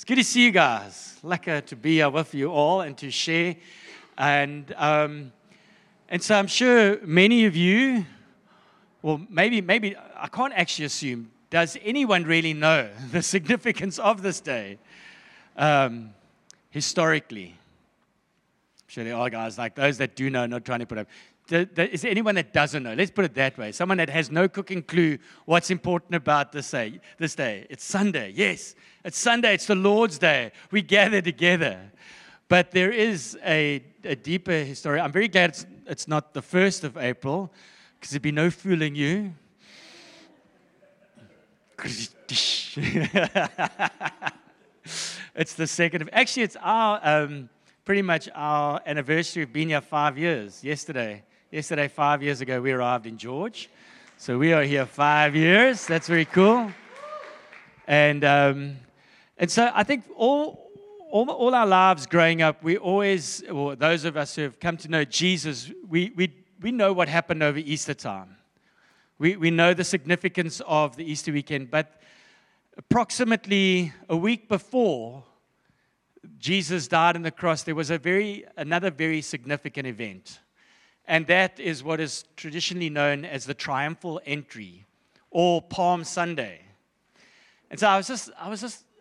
It's good to see you guys. Lucky to be here with you all and to share. And so I'm sure many of you, well, maybe I can't actually assume. Does anyone really know the significance of this day historically? I'm sure there are guys like those that do know, not trying to put up. Is there anyone that doesn't know? Let's put it that way. Someone that has no cooking clue what's important about this day. It's Sunday. Yes, it's Sunday. It's the Lord's Day. We gather together. But there is a deeper history. I'm very glad it's not the 1st of April, because there'd be no fooling you. It's the 2nd of... Actually, it's our pretty much our anniversary of being here 5 years yesterday. Yesterday, 5 years ago, we arrived in George. So we are here 5 years. That's very cool. And so I think all our lives growing up, we always, well, those of us who have come to know Jesus, we know what happened over Easter time. We know the significance of the Easter weekend. But approximately a week before Jesus died on the cross, there was another very significant event. And that is what is traditionally known as the triumphal entry, or Palm Sunday. And so I was just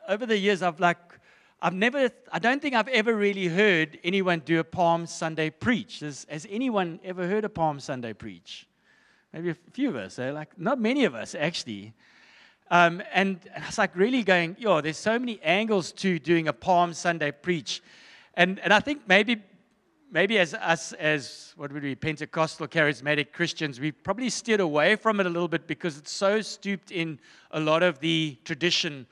over the years, I don't think I've ever really heard anyone do a Palm Sunday preach. Has anyone ever heard a Palm Sunday preach? Maybe a few of us, like not many of us actually. And I was like really going, yo, there's so many angles to doing a Palm Sunday preach, and I think maybe as us, as what would be Pentecostal charismatic Christians, we've probably steered away from it a little bit because it's so stooped in a lot of the tradition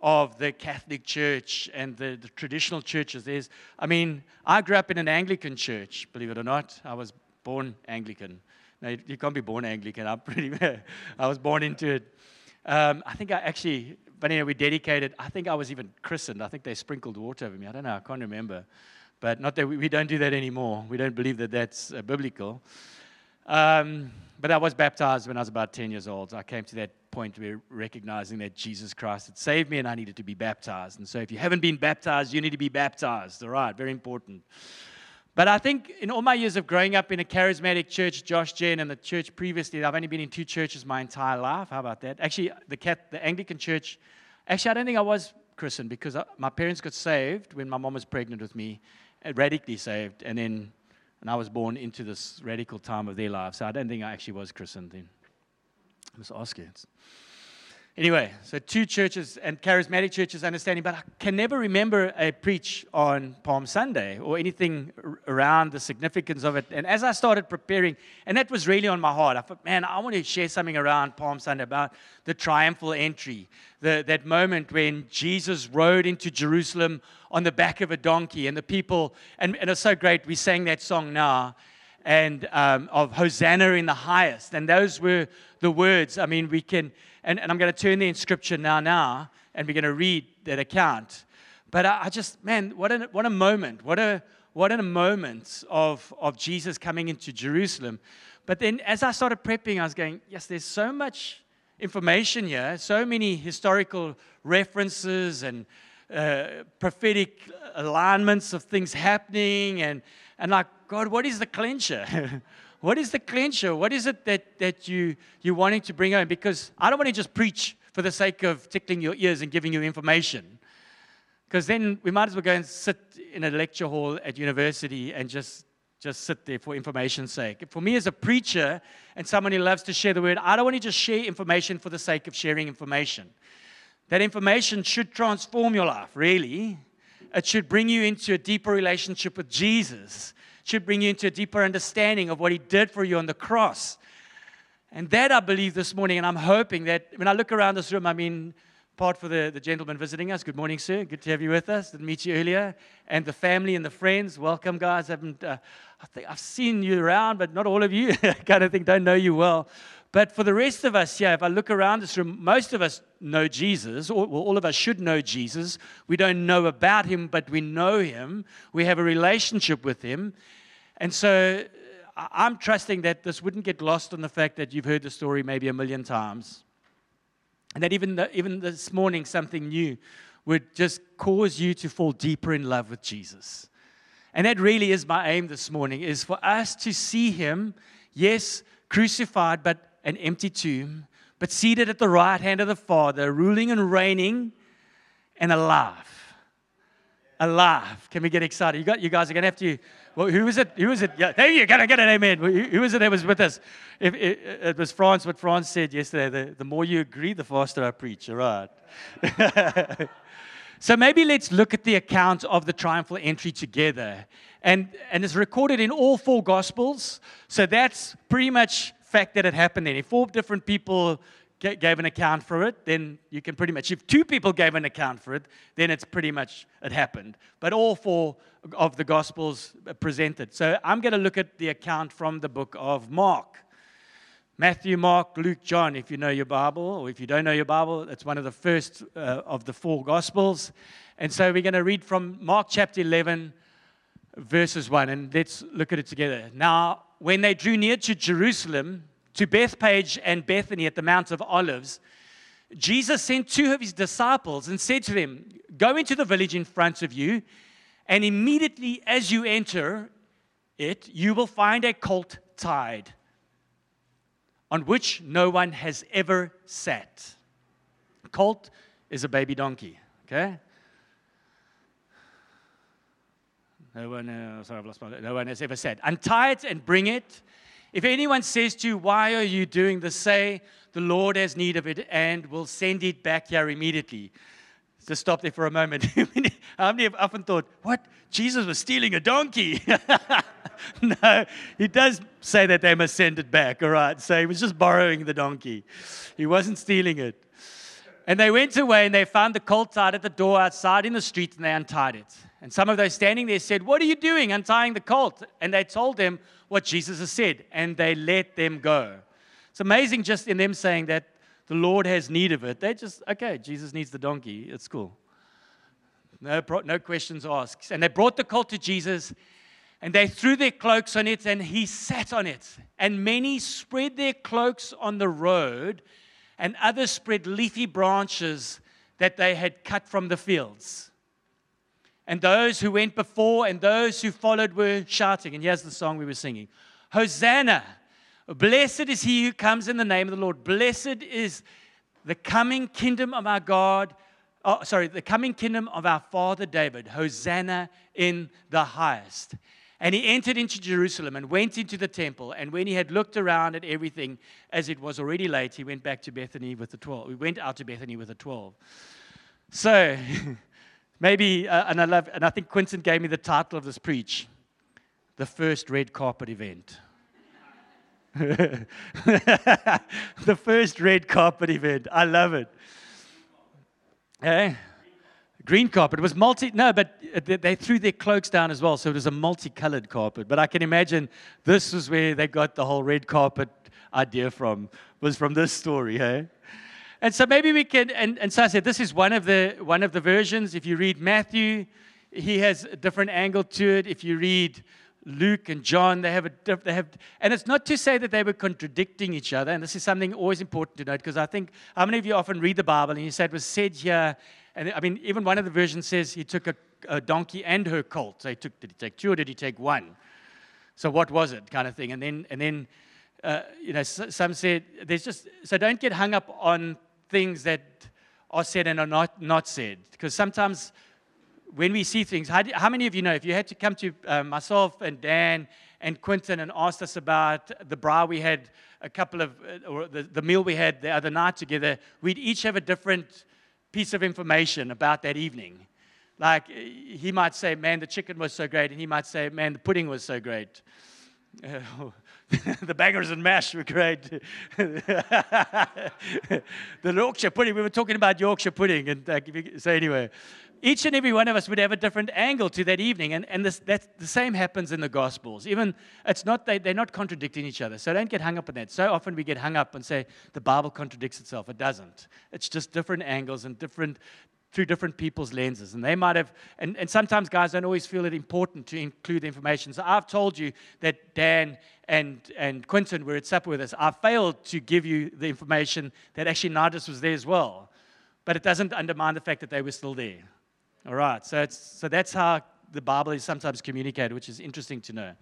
of the Catholic Church and the traditional churches. I grew up in an Anglican church, believe it or not. I was born Anglican. No, you can't be born Anglican. I was born into it. We dedicated, I think I was even christened. I think they sprinkled water over me. I don't know, I can't remember. But not that we don't do that anymore. We don't believe that that's biblical. But I was baptized when I was about 10 years old. So I came to that point where recognizing that Jesus Christ had saved me and I needed to be baptized. And so if you haven't been baptized, you need to be baptized. All right, very important. But I think in all my years of growing up in a charismatic church, Josh Jen and the church previously, I've only been in two churches my entire life. How about that? Actually, the Anglican church, I don't think I was christened because my parents got saved when my mom was pregnant with me. Radically saved, and I was born into this radical time of their life, so I don't think I actually was christened then. I must ask you. Anyway, so two churches and charismatic churches understanding, but I can never remember a preach on Palm Sunday or anything around the significance of it. And as I started preparing, and that was really on my heart, I thought, man, I want to share something around Palm Sunday about the triumphal entry, that moment when Jesus rode into Jerusalem on the back of a donkey, and the people, and it's so great, we sang that song now, and of Hosanna in the highest, and those were the words. We can, and I'm going to turn there in Scripture now, and we're going to read that account. But what a moment! What a moment of Jesus coming into Jerusalem. But then, as I started prepping, I was going, yes, there's so much information here, so many historical references and prophetic alignments of things happening, and like, God, what is the clincher? What is the clincher? What is it that you're wanting to bring home? Because I don't want to just preach for the sake of tickling your ears and giving you information. Because then we might as well go and sit in a lecture hall at university and just sit there for information's sake. For me as a preacher and someone who loves to share the word, I don't want to just share information for the sake of sharing information. That information should transform your life, really. It should bring you into a deeper relationship with Jesus. It should bring you into a deeper understanding of what He did for you on the cross. And that, I believe, this morning, and I'm hoping that when I look around this room, apart from the gentleman visiting us, good morning, sir. Good to have you with us. Didn't meet you earlier. And the family and the friends, welcome, guys. I think I've seen you around, but not all of you. I kind of think don't know you well. But for the rest of us here, if I look around this room, most of us know Jesus, or well, all of us should know Jesus. We don't know about Him, but we know Him. We have a relationship with Him. And so I'm trusting that this wouldn't get lost on the fact that you've heard the story maybe a million times. And that even this morning, something new would just cause you to fall deeper in love with Jesus. And that really is my aim this morning, is for us to see him, yes, crucified, but an empty tomb, but seated at the right hand of the Father, ruling and reigning, and alive. Alive. Can we get excited? You guys are going to have to... Well, who was it? Who was it? Yeah, there you go. Get an amen. Who was it that was with us? It was Franz, what Franz said yesterday. The more you agree, the faster I preach. All right. So maybe let's look at the account of the triumphal entry together. And it's recorded in all four Gospels. So that's pretty much fact that it happened then. If four different people gave an account for it, then you can pretty much, if two people gave an account for it, then it's pretty much, it happened. But all four of the Gospels presented. So I'm going to look at the account from the book of Mark. Matthew, Mark, Luke, John, if you know your Bible, or if you don't know your Bible, it's one of the first of the four Gospels. And so we're going to read from Mark chapter 11, verses 1, and let's look at it together. Now, when they drew near to Jerusalem, to Bethpage and Bethany at the Mount of Olives, Jesus sent two of his disciples and said to them, "Go into the village in front of you, and immediately as you enter it, you will find a colt tied, on which no one has ever sat." A colt is a baby donkey, okay? No one has ever sat. "Untie it and bring it. If anyone says to you, 'Why are you doing this?' say, 'The Lord has need of it and will send it back here immediately.'" Just stop there for a moment. How many have often thought, what? Jesus was stealing a donkey. No, he does say that they must send it back, all right? So he was just borrowing the donkey. He wasn't stealing it. "And they went away and they found the colt tied at the door outside in the street, and they untied it. And some of those standing there said, 'What are you doing untying the colt?' And they told them what Jesus has said, and they let them go." It's amazing just in them saying that the Lord has need of it. They just, okay, Jesus needs the donkey. It's cool. No questions asked. "And they brought the colt to Jesus, and they threw their cloaks on it, and he sat on it. And many spread their cloaks on the road, and others spread leafy branches that they had cut from the fields. And those who went before and those who followed were shouting." And here's the song we were singing. "Hosanna, blessed is he who comes in the name of the Lord. Blessed is the coming kingdom of our God." Oh, sorry, "the coming kingdom of our father David. Hosanna in the highest." And he entered into Jerusalem and went into the temple. And when he had looked around at everything, as it was already late, he went back to Bethany with the 12. We went out to Bethany with the 12. So... Maybe, and I think Quinton gave me the title of this preach, "The First Red Carpet Event." The first red carpet event. I love it. Hey? Green carpet. It was but they threw their cloaks down as well, so it was a multicolored carpet. But I can imagine this was where they got the whole red carpet idea from, was from this story, hey? And so maybe we can, and so I said, this is one of the versions. If you read Matthew, he has a different angle to it. If you read Luke and John, and it's not to say that they were contradicting each other. And this is something always important to note, because I think, how many of you often read the Bible and you say it was said here, and I mean, even one of the versions says he took a donkey and her colt. So did he take two or did he take one? So what was it, kind of thing? And then some said, so don't get hung up on things that are said and are not said. Because sometimes when we see things, how many of you know, if you had to come to myself and Dan and Quinton and asked us about the bra we had the meal we had the other night together, we'd each have a different piece of information about that evening. Like, he might say, man, the chicken was so great, and he might say, man, the pudding was so great. The bangers and mash were great. The Yorkshire pudding, we were talking about Yorkshire pudding. So anyway, each and every one of us would have a different angle to that evening. The same happens in the Gospels. Even, they're not contradicting each other. So don't get hung up on that. So often we get hung up and say, the Bible contradicts itself. It doesn't. It's just different angles and through different people's lenses. And they might have, and sometimes guys don't always feel it important to include information. So I've told you that Dan and Quinton were at supper with us. I failed to give you the information that actually Nardis was there as well. but it doesn't undermine the fact that they were still there. All right, so that's how the Bible is sometimes communicated, which is interesting to know.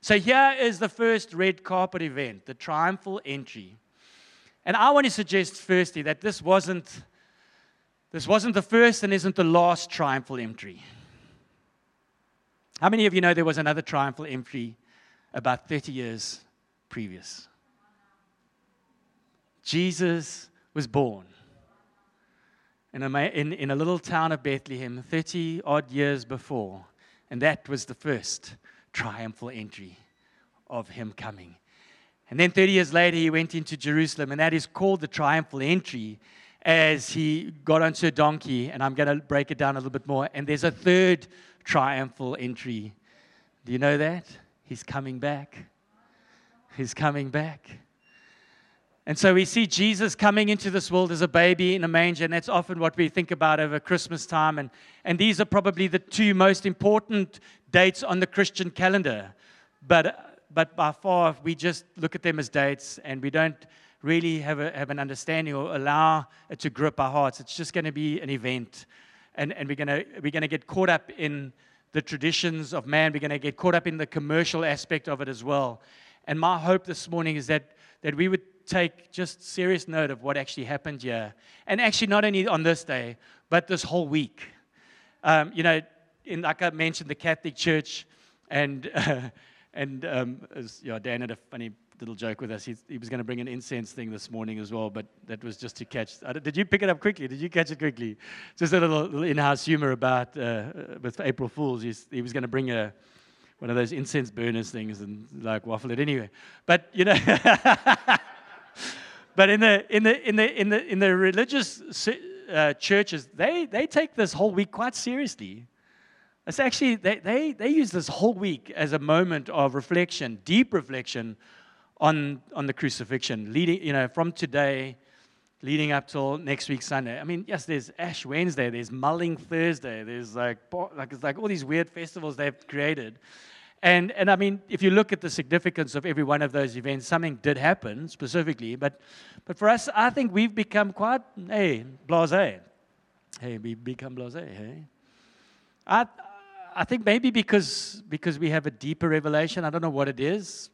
So here is the first red carpet event, the triumphal entry. And I want to suggest firstly that this wasn't the first and isn't the last triumphal entry. How many of you know there was another triumphal entry about 30 years previous? Jesus was born in a little town of Bethlehem 30-odd years before, and that was the first triumphal entry of him coming. And then 30 years later, he went into Jerusalem, and that is called the triumphal entry as he got onto a donkey, and I'm going to break it down a little bit more. And there's a third triumphal entry. Do you know that? He's coming back. He's coming back. And so we see Jesus coming into this world as a baby in a manger, and that's often what we think about over Christmas time. And these are probably the two most important dates on the Christian calendar. But by far, we just look at them as dates, and we don't really have an understanding or allow it to grip our hearts. It's just going to be an event, and we're going to get caught up in the traditions of man. We're going to get caught up in the commercial aspect of it as well. And my hope this morning is that we would take just serious note of what actually happened here. And actually not only on this day, but this whole week. Like I mentioned, the Catholic Church, Dan had a funny little joke with us. He was going to bring an incense thing this morning as well, but that was just to catch. Did you pick it up quickly? Did you catch it quickly? Just a little in-house humor about, with April Fools, he was going to bring one of those incense burners things and like waffle it anyway. But you know, but in the religious churches, they take this whole week quite seriously. It's actually they use this whole week as a moment of reflection, deep reflection on the crucifixion, leading from today, leading up till next week Sunday. I mean, yes, there's Ash Wednesday, there's Mulling Thursday, there's like all these weird festivals they've created, and I mean, if you look at the significance of every one of those events, something did happen specifically. But for us, I think we've become quite blasé. Hey, we become blasé. Hey, I think maybe because we have a deeper revelation. I don't know what it is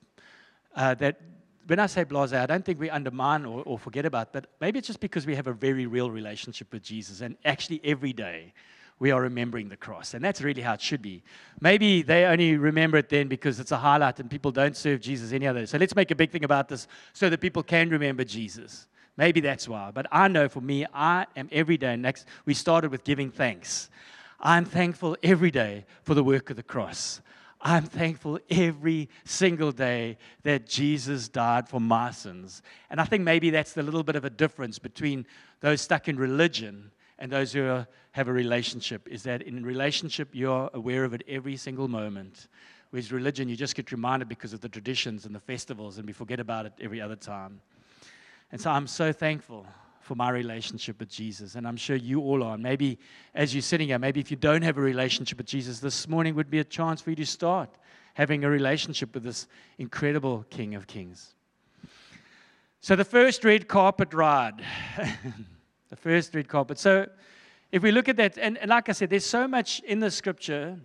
that. When I say blasé, I don't think we undermine or forget about, but maybe it's just because we have a very real relationship with Jesus, and actually every day we are remembering the cross, and that's really how it should be. Maybe they only remember it then because it's a highlight and people don't serve Jesus any other. So let's make a big thing about this so that people can remember Jesus. Maybe that's why, but I know for me, I am every day, next, we started with giving thanks. I'm thankful every day for the work of the cross. I'm thankful every single day that Jesus died for my sins. And I think maybe that's the little bit of a difference between those stuck in religion and those who have a relationship, is that in relationship, you're aware of it every single moment. Whereas religion, you just get reminded because of the traditions and the festivals, and we forget about it every other time. And so I'm so thankful for my relationship with Jesus, and I'm sure you all are. And maybe as you're sitting here, maybe if you don't have a relationship with Jesus, this morning would be a chance for you to start having a relationship with this incredible King of Kings. So the first red carpet ride, the first red carpet. So if we look at that, and like I said, there's so much in the scripture,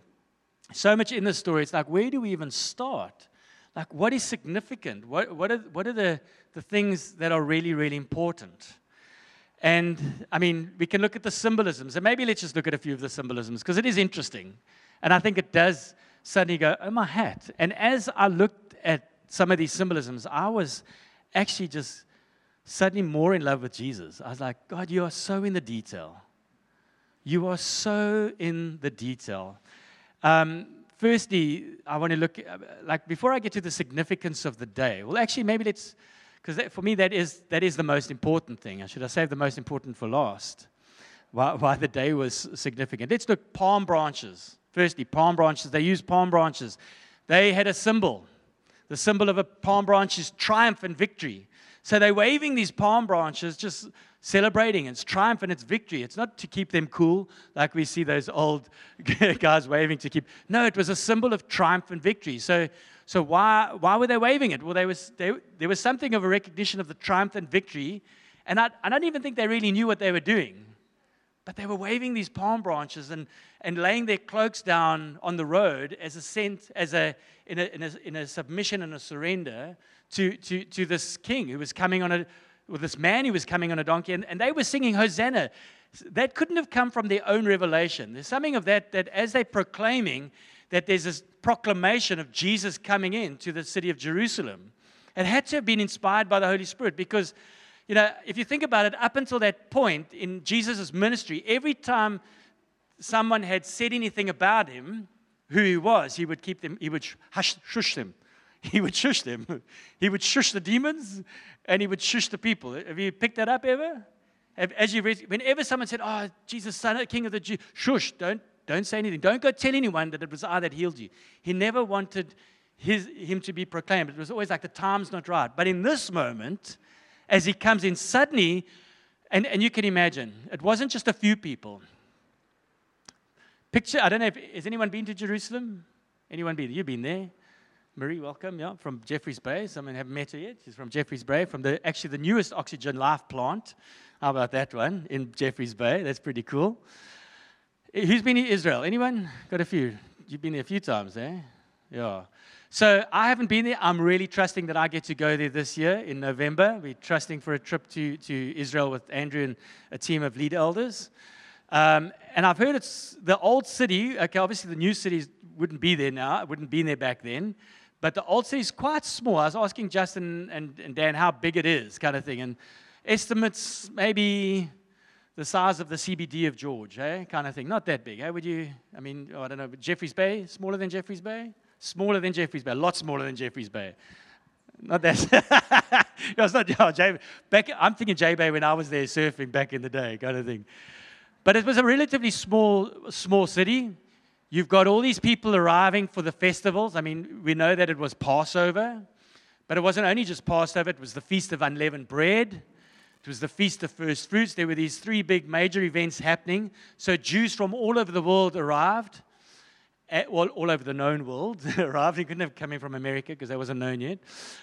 so much in the story. It's like, where do we even start? Like, what is significant? What are the things that are really, really important? And, I mean, we can look at the symbolisms. And maybe let's just look at a few of the symbolisms, because it is interesting. And I think it does suddenly go, oh, my hat. And as I looked at some of these symbolisms, I was actually just suddenly more in love with Jesus. I was like, God, you are so in the detail. You are so in the detail. Firstly, I want to look, like, before I get to the significance of the day, well, actually, maybe let's, because for me, that is the most important thing. Should I save the most important for last? Why the day was significant. Let's look at palm branches. Firstly, palm branches. They used palm branches. They had a symbol. The symbol of a palm branch is triumph and victory. So they're waving these palm branches, just celebrating. It's triumph and it's victory. It's not to keep them cool, like we see those old guys waving to keep. No, it was a symbol of triumph and victory. So why were they waving it? Well, there was something of a recognition of the triumph and victory, and I don't even think they really knew what they were doing. But they were waving these palm branches and laying their cloaks down on the road as a scent, in a submission and a surrender to this king who was coming on this man who was coming on a donkey, and they were singing Hosanna. That couldn't have come from their own revelation. There's something of that as they're proclaiming that there's this proclamation of Jesus coming into the city of Jerusalem. It had to have been inspired by the Holy Spirit because, you know, if you think about it, up until that point in Jesus' ministry, every time someone had said anything about him, who he was, he would keep them, he would shush them. He would shush them. He would shush the demons, and he would shush the people. Have you picked that up ever? As you read, whenever someone said, "Oh, Jesus, Son, King of the Jews," shush, don't say anything. Don't go tell anyone that it was I that healed you. He never wanted him to be proclaimed. It was always like the time's not right. But in this moment, as he comes in suddenly, and you can imagine, it wasn't just a few people. Picture, I don't know, has anyone been to Jerusalem? Anyone been? You've been there. Marie, welcome, yeah, from Jeffreys Bay. Some haven't met her yet. She's from Jeffreys Bay, from actually the newest Oxygen Life plant. How about that one, in Jeffreys Bay? That's pretty cool. Who's been to Israel? Anyone? Got a few. You've been there a few times, eh? Yeah. So I haven't been there. I'm really trusting that I get to go there this year in November. We're trusting for a trip to Israel with Andrew and a team of lead elders. And I've heard it's the old city. Okay, obviously the new city wouldn't be there now. It wouldn't be there back then. But the old city is quite small. I was asking Justin and Dan how big it is, kind of thing. And estimates maybe the size of the CBD of George, eh? Kind of thing. Not that big, eh? Would you? I mean, oh, I don't know. Jeffreys Bay, smaller than Jeffreys Bay? Smaller than Jeffreys Bay, a lot smaller than Jeffreys Bay. Not that. No, it's not. Oh, I'm thinking J Bay when I was there surfing back in the day, kind of thing. But it was a relatively small city. You've got all these people arriving for the festivals. I mean, we know that it was Passover, but it wasn't only just Passover. It was the Feast of Unleavened Bread. It was the Feast of First Fruits. There were these three big major events happening. So Jews from all over the world arrived. All over the known world arrived. He couldn't have come in from America because that wasn't known yet,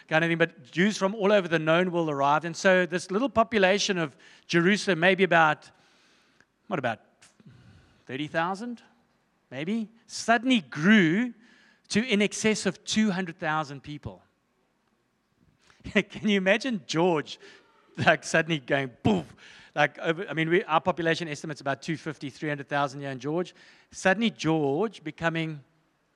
kind of thing. But Jews from all over the known world arrived, and so this little population of Jerusalem, maybe about 30,000, maybe, suddenly grew to in excess of 200,000 people. Can you imagine George, like suddenly going poof? Like, I mean, our population estimate's about 250, 300,000 here in George. Suddenly, George becoming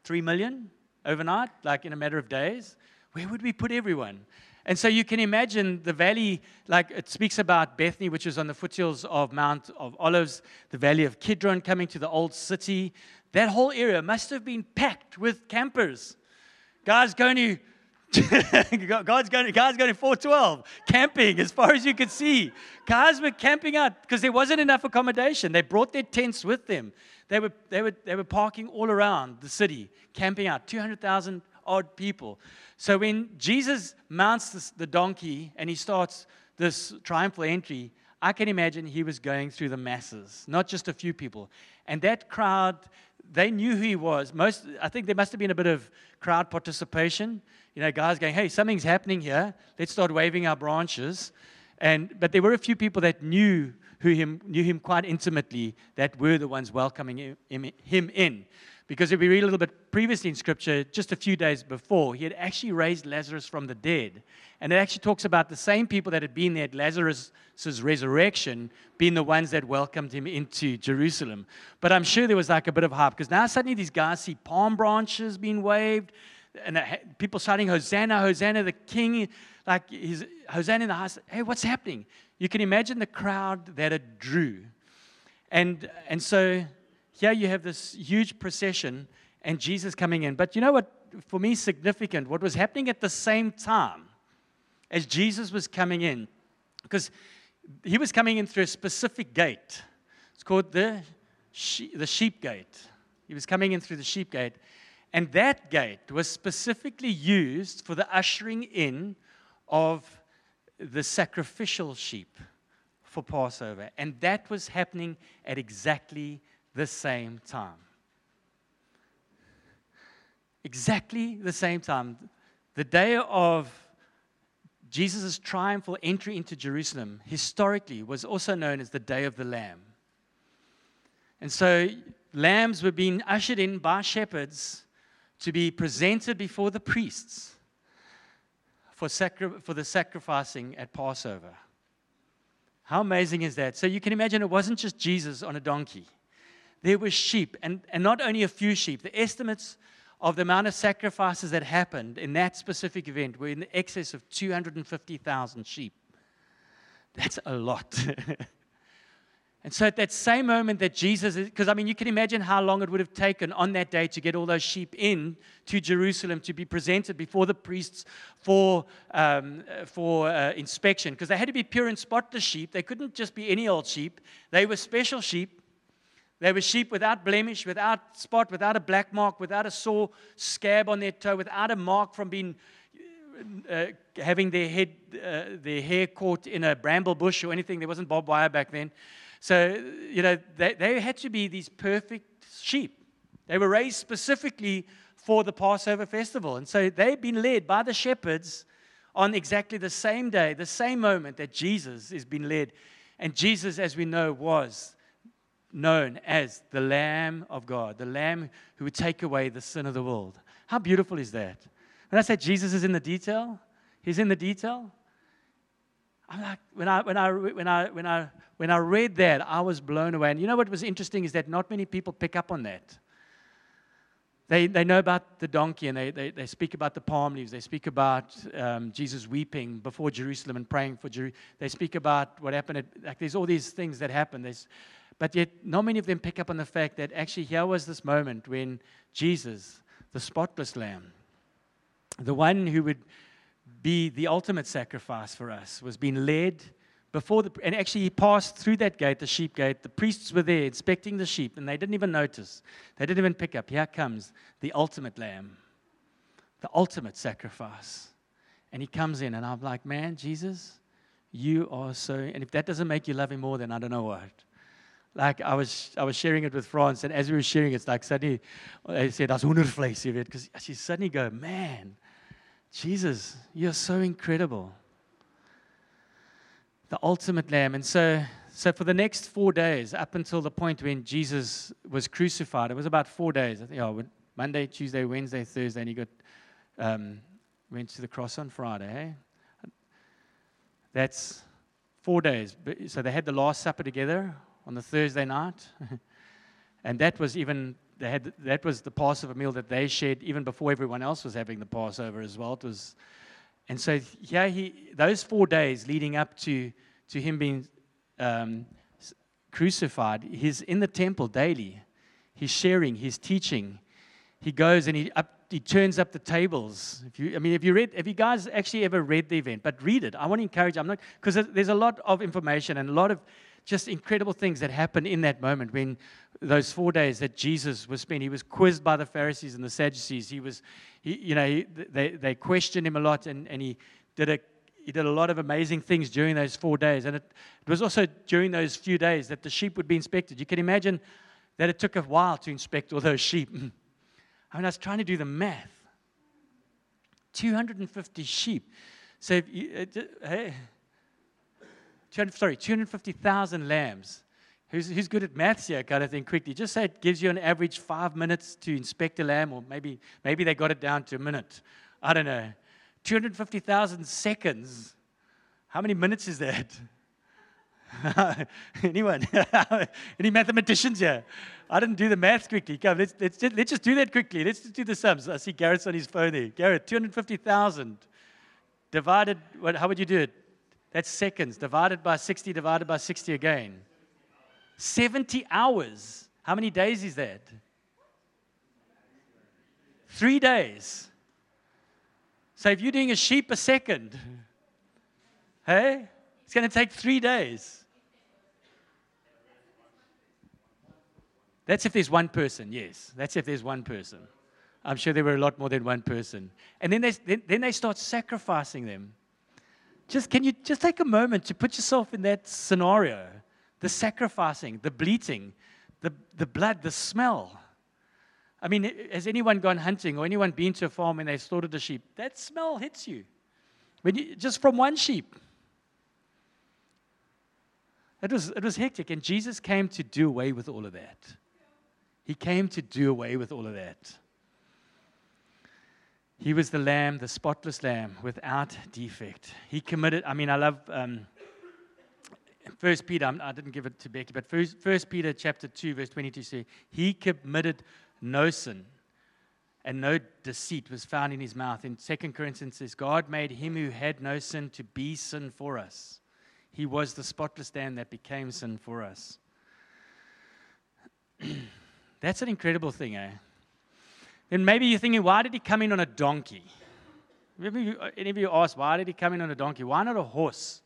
3 million overnight, like in a matter of days. Where would we put everyone? And so you can imagine the valley, like it speaks about Bethany, which is on the foothills of Mount of Olives, the valley of Kidron coming to the old city. That whole area must have been packed with campers. Guys going to 412, camping as far as you could see. Guys were camping out because there wasn't enough accommodation. They brought their tents with them. They were parking all around the city, camping out, 200,000 odd people. So when Jesus mounts the donkey and he starts this triumphal entry, I can imagine he was going through the masses, not just a few people. And that crowd, they knew who he was. I think there must have been a bit of crowd participation. You know, guys going, hey, something's happening here. Let's start waving our branches. But there were a few people that knew him quite intimately that were the ones welcoming him in. Because if we read a little bit previously in Scripture, just a few days before, he had actually raised Lazarus from the dead. And it actually talks about the same people that had been there at Lazarus' resurrection being the ones that welcomed him into Jerusalem. But I'm sure there was like a bit of hype, because now suddenly these guys see palm branches being waved, and people shouting, Hosanna, Hosanna, the king, like Hosanna in the house. Hey, what's happening? You can imagine the crowd that it drew. And so here you have this huge procession and Jesus coming in. But you know what, for me, significant, what was happening at the same time as Jesus was coming in, because he was coming in through a specific gate. It's called the sheep gate. He was coming in through the sheep gate. And that gate was specifically used for the ushering in of the sacrificial sheep for Passover. And that was happening at exactly the same time. Exactly the same time. The day of Jesus' triumphal entry into Jerusalem, historically, was also known as the Day of the Lamb. And so lambs were being ushered in by shepherds to be presented before the priests for the sacrificing at Passover. How amazing is that? So you can imagine it wasn't just Jesus on a donkey. There were sheep, and not only a few sheep. The estimates of the amount of sacrifices that happened in that specific event were in excess of 250,000 sheep. That's a lot. And so at that same moment that Jesus, because I mean, you can imagine how long it would have taken on that day to get all those sheep in to Jerusalem to be presented before the priests for inspection, because they had to be pure and spotless sheep. They couldn't just be any old sheep. They were special sheep. They were sheep without blemish, without spot, without a black mark, without a sore scab on their toe, without a mark from being having their hair caught in a bramble bush or anything. There wasn't barbed wire back then. So, you know, they had to be these perfect sheep. They were raised specifically for the Passover festival. And so they've been led by the shepherds on exactly the same day, the same moment that Jesus is being led. And Jesus, as we know, was known as the Lamb of God, the Lamb who would take away the sin of the world. How beautiful is that? When I say Jesus is in the detail, he's in the detail. I'm like, when I read that, I was blown away. And you know what was interesting is that not many people pick up on that. They know about the donkey, and they speak about the palm leaves. They speak about Jesus weeping before Jerusalem and praying for Jerusalem. They speak about what happened. Like there's all these things that happen. But yet not many of them pick up on the fact that actually here was this moment when Jesus, the spotless lamb, the one who would be the ultimate sacrifice for us, was being led before the, and actually he passed through that gate, the sheep gate. The priests were there inspecting the sheep, and they didn't even notice. They didn't even pick up. Here comes the ultimate lamb, the ultimate sacrifice. And he comes in, and I'm like, man, Jesus, you are so, and if that doesn't make you love him more, then I don't know what. Like I was sharing it with France, and as we were sharing it, it's like suddenly, I said, "That's wonderful," because she suddenly go, man, Jesus, you're so incredible. The ultimate lamb. And so for the next 4 days, up until the point when Jesus was crucified, it was about 4 days. I think, Monday, Tuesday, Wednesday, Thursday, and he got went to the cross on Friday. Eh? That's 4 days. So they had the Last Supper together on the Thursday night, and that was that was the Passover meal that they shared even before everyone else was having the Passover as well. It was, and so yeah, those 4 days leading up to him being crucified, he's in the temple daily. He's sharing, he's teaching. He goes and he turns up the tables. Have you guys actually ever read the event? But read it. I want to encourage. I'm not, because there's a lot of information and a lot of just incredible things that happened in that moment when those 4 days that Jesus was spent. He was quizzed by the Pharisees and the Sadducees. They questioned him a lot, and he did a lot of amazing things during those 4 days. And it was also during those few days that the sheep would be inspected. You can imagine that it took a while to inspect all those sheep. I mean, I was trying to do the math. 250 sheep. So, 250,000 lambs. Who's good at maths here, kind of thing, quickly? Just say it gives you an average 5 minutes to inspect a lamb, or maybe they got it down to a minute. I don't know. 250,000 seconds. How many minutes is that? Anyone? Any mathematicians here? I didn't do the math quickly. Come, let's just do that quickly. Let's just do the sums. I see Garrett's on his phone there. Garrett, 250,000 divided, how would you do it? That's seconds, divided by 60 again. 70 hours. How many days is that? 3 days. So if you're doing a sheep a second, hey, it's going to take 3 days. That's if there's one person, yes. That's if there's one person. I'm sure there were a lot more than one person. And then they start sacrificing them. Can you just take a moment to put yourself in that scenario? The sacrificing, the bleating, the blood, the smell. I mean, has anyone gone hunting or anyone been to a farm and they slaughtered a sheep? That smell hits you. Just from one sheep. It was hectic, and Jesus came to do away with all of that. He came to do away with all of that. He was the lamb, the spotless lamb, without defect. He committed, I love First Peter, I didn't give it to Becky, but First Peter chapter 2, verse 22 says, he committed no sin, and no deceit was found in his mouth. In 2 Corinthians says, God made him who had no sin to be sin for us. He was the spotless lamb that became sin for us. That's an incredible thing, eh? Then maybe you're thinking, why did he come in on a donkey? Maybe any of you ask, why did he come in on a donkey? Why not a horse?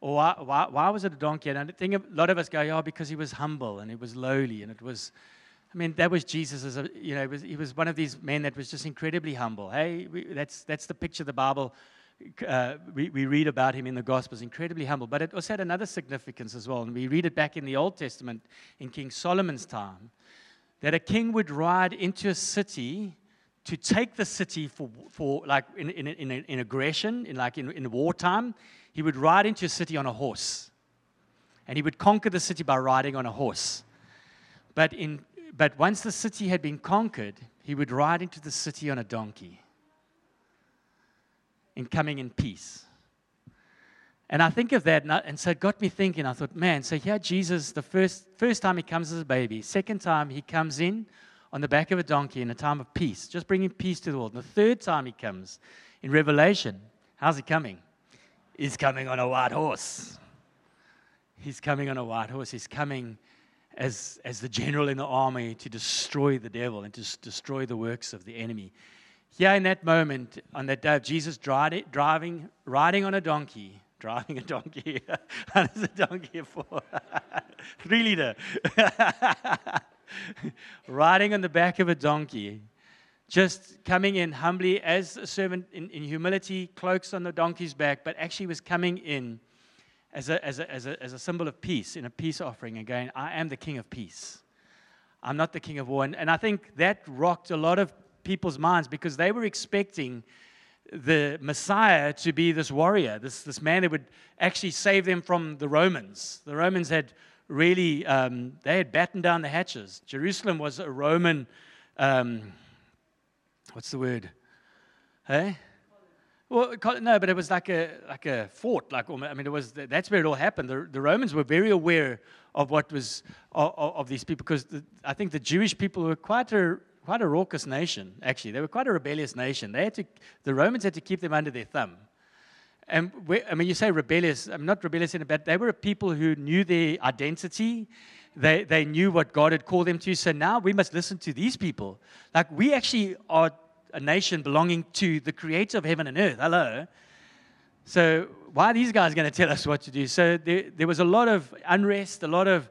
Or why was it a donkey? And I think a lot of us go, oh, because he was humble and he was lowly. And it was, that was Jesus. He was one of these men that was just incredibly humble. Hey, that's the picture of the Bible. We read about him in the Gospels, incredibly humble. But it also had another significance as well. And we read it back in the Old Testament in King Solomon's time, that a king would ride into a city to take the city for aggression, in wartime. He would ride into a city on a horse, and he would conquer the city by riding on a horse. But once the city had been conquered, he would ride into the city on a donkey, in coming in peace. And I think of that, and so it got me thinking. I thought, man, so here Jesus, the first time he comes as a baby, second time he comes in on the back of a donkey in a time of peace, just bringing peace to the world. And the third time he comes, in Revelation, how's he coming? He's coming on a white horse. He's coming on a white horse. He's coming as the general in the army to destroy the devil and to destroy the works of the enemy. Here in that moment, on that day of Jesus riding on a donkey, what is a donkey for? 3-liter. Riding on the back of a donkey, just coming in humbly as a servant in humility, cloaks on the donkey's back, but actually was coming in as a symbol of peace, in a peace offering, and going, I am the King of Peace. I'm not the King of War. And I think that rocked a lot of people's minds, because they were expecting the Messiah to be this warrior, this man that would actually save them from the Romans. The Romans had really, they had battened down the hatches. Jerusalem was a Roman, what's the word? Hey? Well, no, but it was like a fort. That's where it all happened. The Romans were very aware of what was of these people, because I think the Jewish people were quite a raucous nation, actually. They were quite a rebellious nation. The Romans had to keep them under their thumb. And you say rebellious, I'm not rebellious in a bad, they were a people who knew their identity. They knew what God had called them to. So now we must listen to these people. Like, we actually are a nation belonging to the creator of heaven and earth. Hello. So why are these guys going to tell us what to do? So there was a lot of unrest, a lot of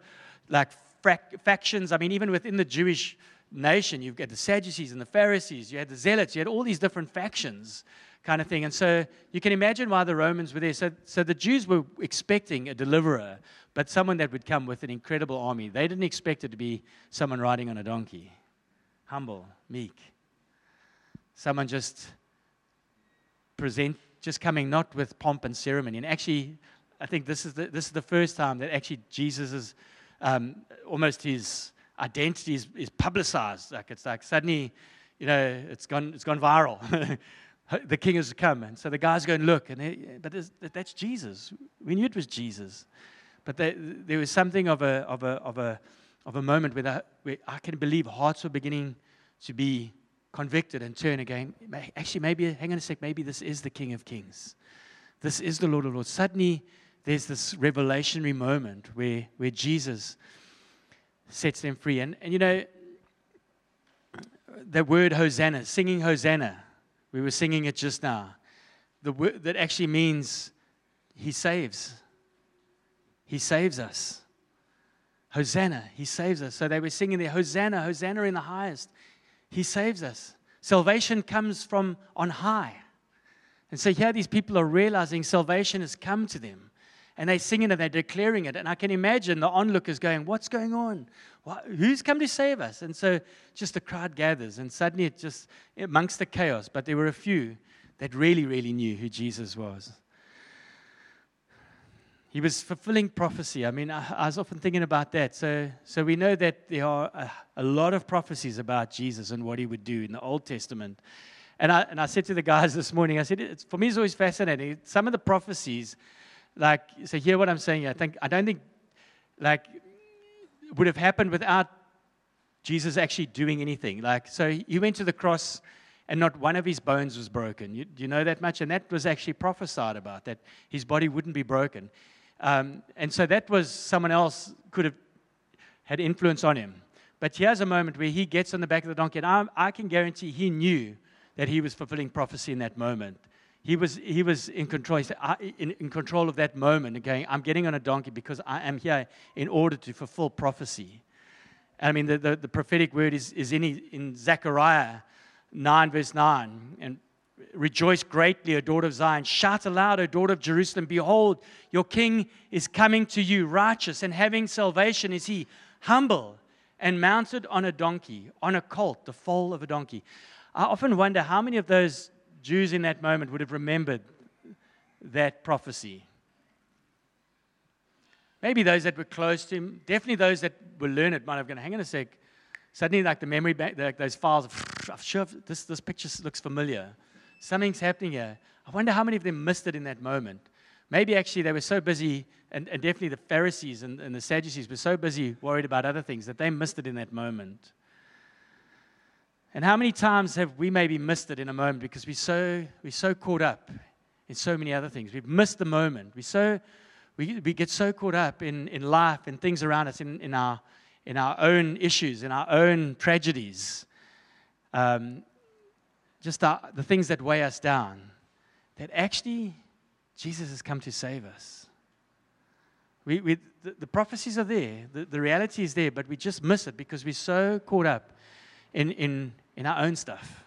factions. Even within the Jewish nation, you had the Sadducees and the Pharisees, you had the Zealots, you had all these different factions kind of thing. And so you can imagine why the Romans were there. So the Jews were expecting a deliverer, but someone that would come with an incredible army. They didn't expect it to be someone riding on a donkey, humble, meek, someone just coming not with pomp and ceremony. And actually, I think this is the first time that actually Jesus' almost his identity is publicized. Suddenly, it's gone viral. The king has come, and so the guys go and look, but that's Jesus. We knew it was Jesus, but there was something of a moment where I can believe hearts were beginning to be convicted and turn again. Actually, maybe hang on a sec. Maybe this is the King of Kings. This is the Lord of Lords. Suddenly, there's this revelationary moment where Jesus sets them free. And the word Hosanna, singing Hosanna, we were singing it just now. The word that actually means he saves. He saves us. Hosanna, he saves us. So they were singing there, Hosanna, Hosanna in the highest. He saves us. Salvation comes from on high. And so here these people are realizing salvation has come to them. And they're singing and they're declaring it. And I can imagine the onlookers going, what's going on? Who's come to save us? And so just the crowd gathers. And suddenly it just, amongst the chaos, but there were a few that really, really knew who Jesus was. He was fulfilling prophecy. I mean, I was often thinking about that. So we know that there are a lot of prophecies about Jesus and what he would do in the Old Testament. And I said to the guys this morning, I said, for me, it's always fascinating. Some of the prophecies, like, so hear what I'm saying. I don't think, like, it would have happened without Jesus actually doing anything. Like, so he went to the cross, and not one of his bones was broken. You know that much? And that was actually prophesied about, that his body wouldn't be broken. And so that was someone else could have had influence on him. But here's a moment where he gets on the back of the donkey, and I can guarantee he knew that he was fulfilling prophecy in that moment. He was in control. He said, in control of that moment, and going, I'm getting on a donkey because I am here in order to fulfill prophecy. I mean, the prophetic word is in Zechariah 9, verse 9, and rejoice greatly, O daughter of Zion. Shout aloud, O daughter of Jerusalem. Behold, your king is coming to you, righteous and having salvation is he, humble and mounted on a donkey, on a colt, the foal of a donkey. I often wonder how many of those Jews in that moment would have remembered that prophecy. Maybe those that were close to him, definitely those that were learned might have gone, hang on a sec. Suddenly, like the memory bank, like those files, I'm sure this picture looks familiar. Something's happening here. I wonder how many of them missed it in that moment. Maybe actually they were so busy, and definitely the Pharisees and the Sadducees were so busy worried about other things that they missed it in that moment. And how many times have we maybe missed it in a moment because we're so caught up in so many other things? We've missed the moment. We get so caught up in life and things around us, in our own issues, in our own tragedies, the things that weigh us down, that actually Jesus has come to save us. The prophecies are there, the reality is there, but we just miss it because we're so caught up in our own stuff.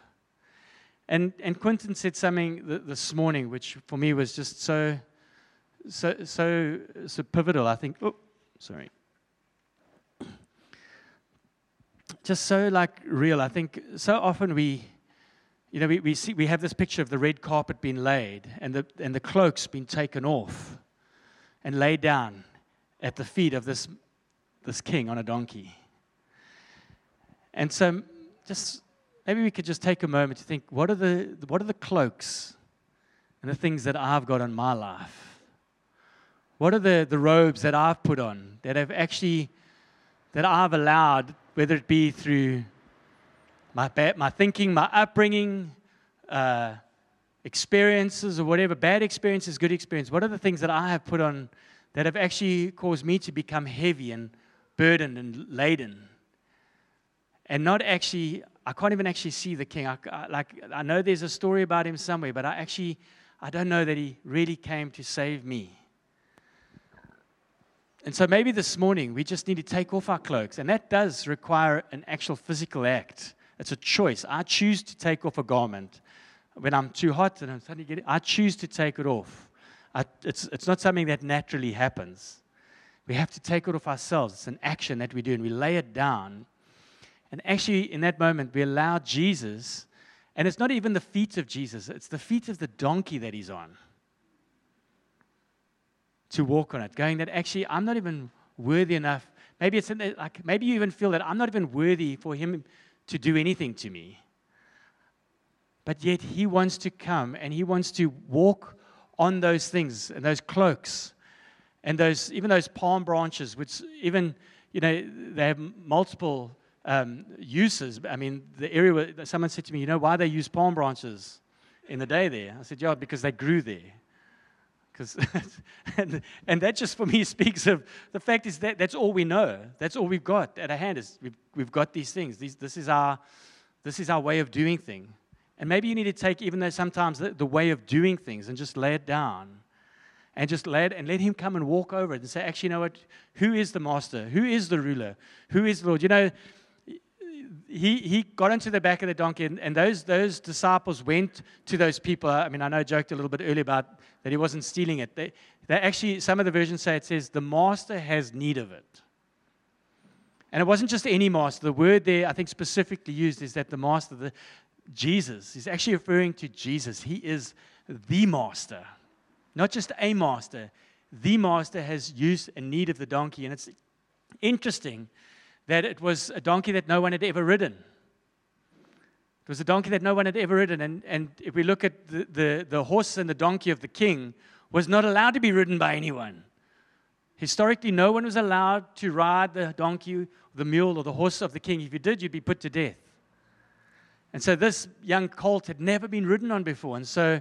And Quentin said something this morning, which for me was just so pivotal, I think. Oh, sorry. Just so, like, real. I think so often we have this picture of the red carpet being laid and the cloaks being taken off and laid down at the feet of this king on a donkey. And so, just maybe we could just take a moment to think: what are the cloaks and the things that I've got on my life? What are the robes that I've put on that I've allowed? Whether it be through my thinking, my upbringing, experiences or whatever, bad experiences, good experiences, what are the things that I have put on that have actually caused me to become heavy and burdened and laden? And not actually, I can't even actually see the king. I know there's a story about him somewhere, but I don't know that he really came to save me. And so maybe this morning we just need to take off our cloaks. And that does require an actual physical act. It's a choice. I choose to take off a garment. When I'm too hot and I'm suddenly I choose to take it off. It's not something that naturally happens. We have to take it off ourselves. It's an action that we do, and we lay it down. And actually in that moment we allow Jesus, and it's not even the feet of Jesus, it's the feet of the donkey that he's on, to walk on it, going that actually I'm not even worthy enough. Maybe it's like, maybe you even feel that I'm not even worthy for him to do anything to me. But yet he wants to come and he wants to walk on those things and those cloaks and even those palm branches, which even, you know, they have multiple uses. I mean, the area where someone said to me, you know why they use palm branches in the day there? I said, yeah, because they grew there. And that just for me speaks of the fact is that that's all we know. That's all we've got at our hand is we've got these things. This is our way of doing things. And maybe you need to take even though sometimes the way of doing things and just lay it down, and just lay it and let him come and walk over it and say, actually, you know what? Who is the master? Who is the ruler? Who is the Lord? You know, he got into the back of the donkey, and those disciples went to those people. I mean, I know I joked a little bit earlier about that he wasn't stealing it. They actually, some of the versions say it says, the master has need of it. And it wasn't just any master. The word there, I think, specifically used is that the master, Jesus, he's actually referring to Jesus. He is the master, not just a master. the master has use and need of the donkey. And it's interesting that it was a donkey that no one had ever ridden. It was a donkey that no one had ever ridden. And if we look at the horse and the donkey of the king, was not allowed to be ridden by anyone. Historically, no one was allowed to ride the donkey, the mule, or the horse of the king. If you did, you'd be put to death. And so this young colt had never been ridden on before. And so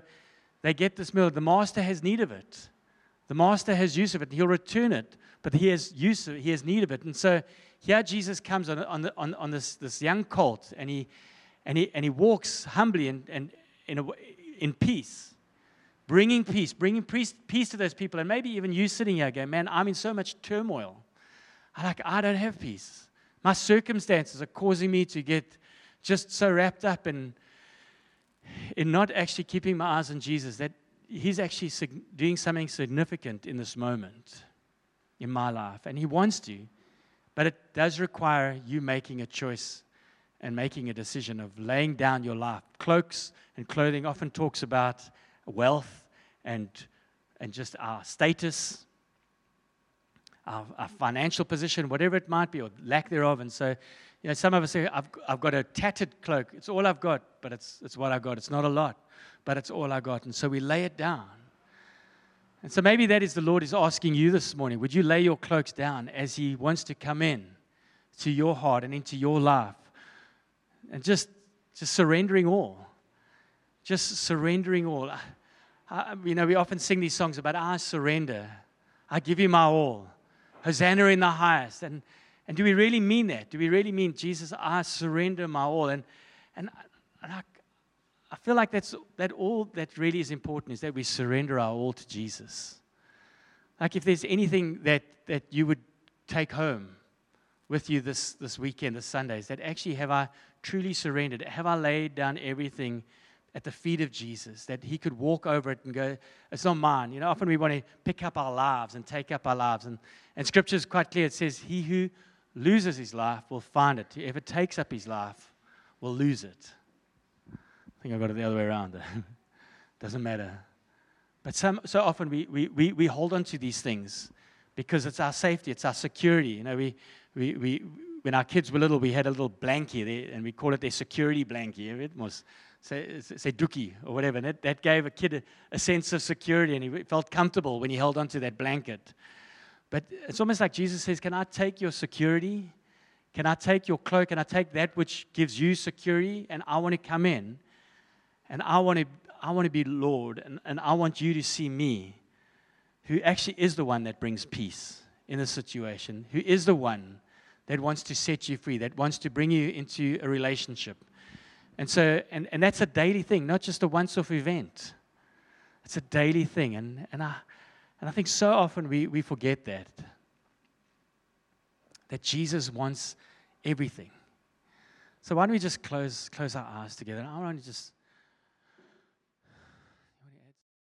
they get this mule. The master has need of it. The master has use of it. He'll return it, but he has use of it. He has need of it. And so here Jesus comes on this young colt, and he walks humbly and in peace. Bringing peace to those people. And maybe even you sitting here going, man, I'm in so much turmoil. I don't have peace. My circumstances are causing me to get just so wrapped up in not actually keeping my eyes on Jesus, that he's actually doing something significant in this moment in my life. And he wants to, but it does require you making a choice and making a decision of laying down your life. Cloaks and clothing often talks about wealth and just our status, our financial position, whatever it might be, or lack thereof. And so, you know, some of us say, I've got a tattered cloak. It's all I've got, but it's what I've got. It's not a lot, but it's all I've got. And so we lay it down. And so maybe that is the Lord is asking you this morning. Would you lay your cloaks down as he wants to come in to your heart and into your life? And just surrendering all. Just surrendering all. We often sing these songs about, I surrender. I give you my all. Hosanna in the highest. And do we really mean that? Do we really mean, Jesus, I surrender my all? And I feel like that all that really is important is that we surrender our all to Jesus. Like if there's anything that you would take home with you this weekend, this Sunday, is that actually, have I truly surrendered? Have I laid down everything at the feet of Jesus, that he could walk over it and go, it's not mine. You know, often we want to pick up our lives and take up our lives. And Scripture is quite clear. It says, he who loses his life will find it. Whoever takes up his life will lose it. I think I got it the other way around. Doesn't matter. But so often we hold on to these things because it's our safety, it's our security. You know, when our kids were little, we had a little blankie there, and we call it their security blankie. It was say dookie or whatever. And that gave a kid a sense of security, and he felt comfortable when he held onto that blanket. But it's almost like Jesus says, can I take your security? Can I take your cloak? Can I take that which gives you security? And I want to come in, and I want to be Lord, and I want you to see me, who actually is the one that brings peace in this situation, who is the one that wants to set you free, that wants to bring you into a relationship. And so, and that's a daily thing, not just a once-off event. It's a daily thing, and I think so often we forget that Jesus wants everything. So why don't we just close our eyes together? And I want to just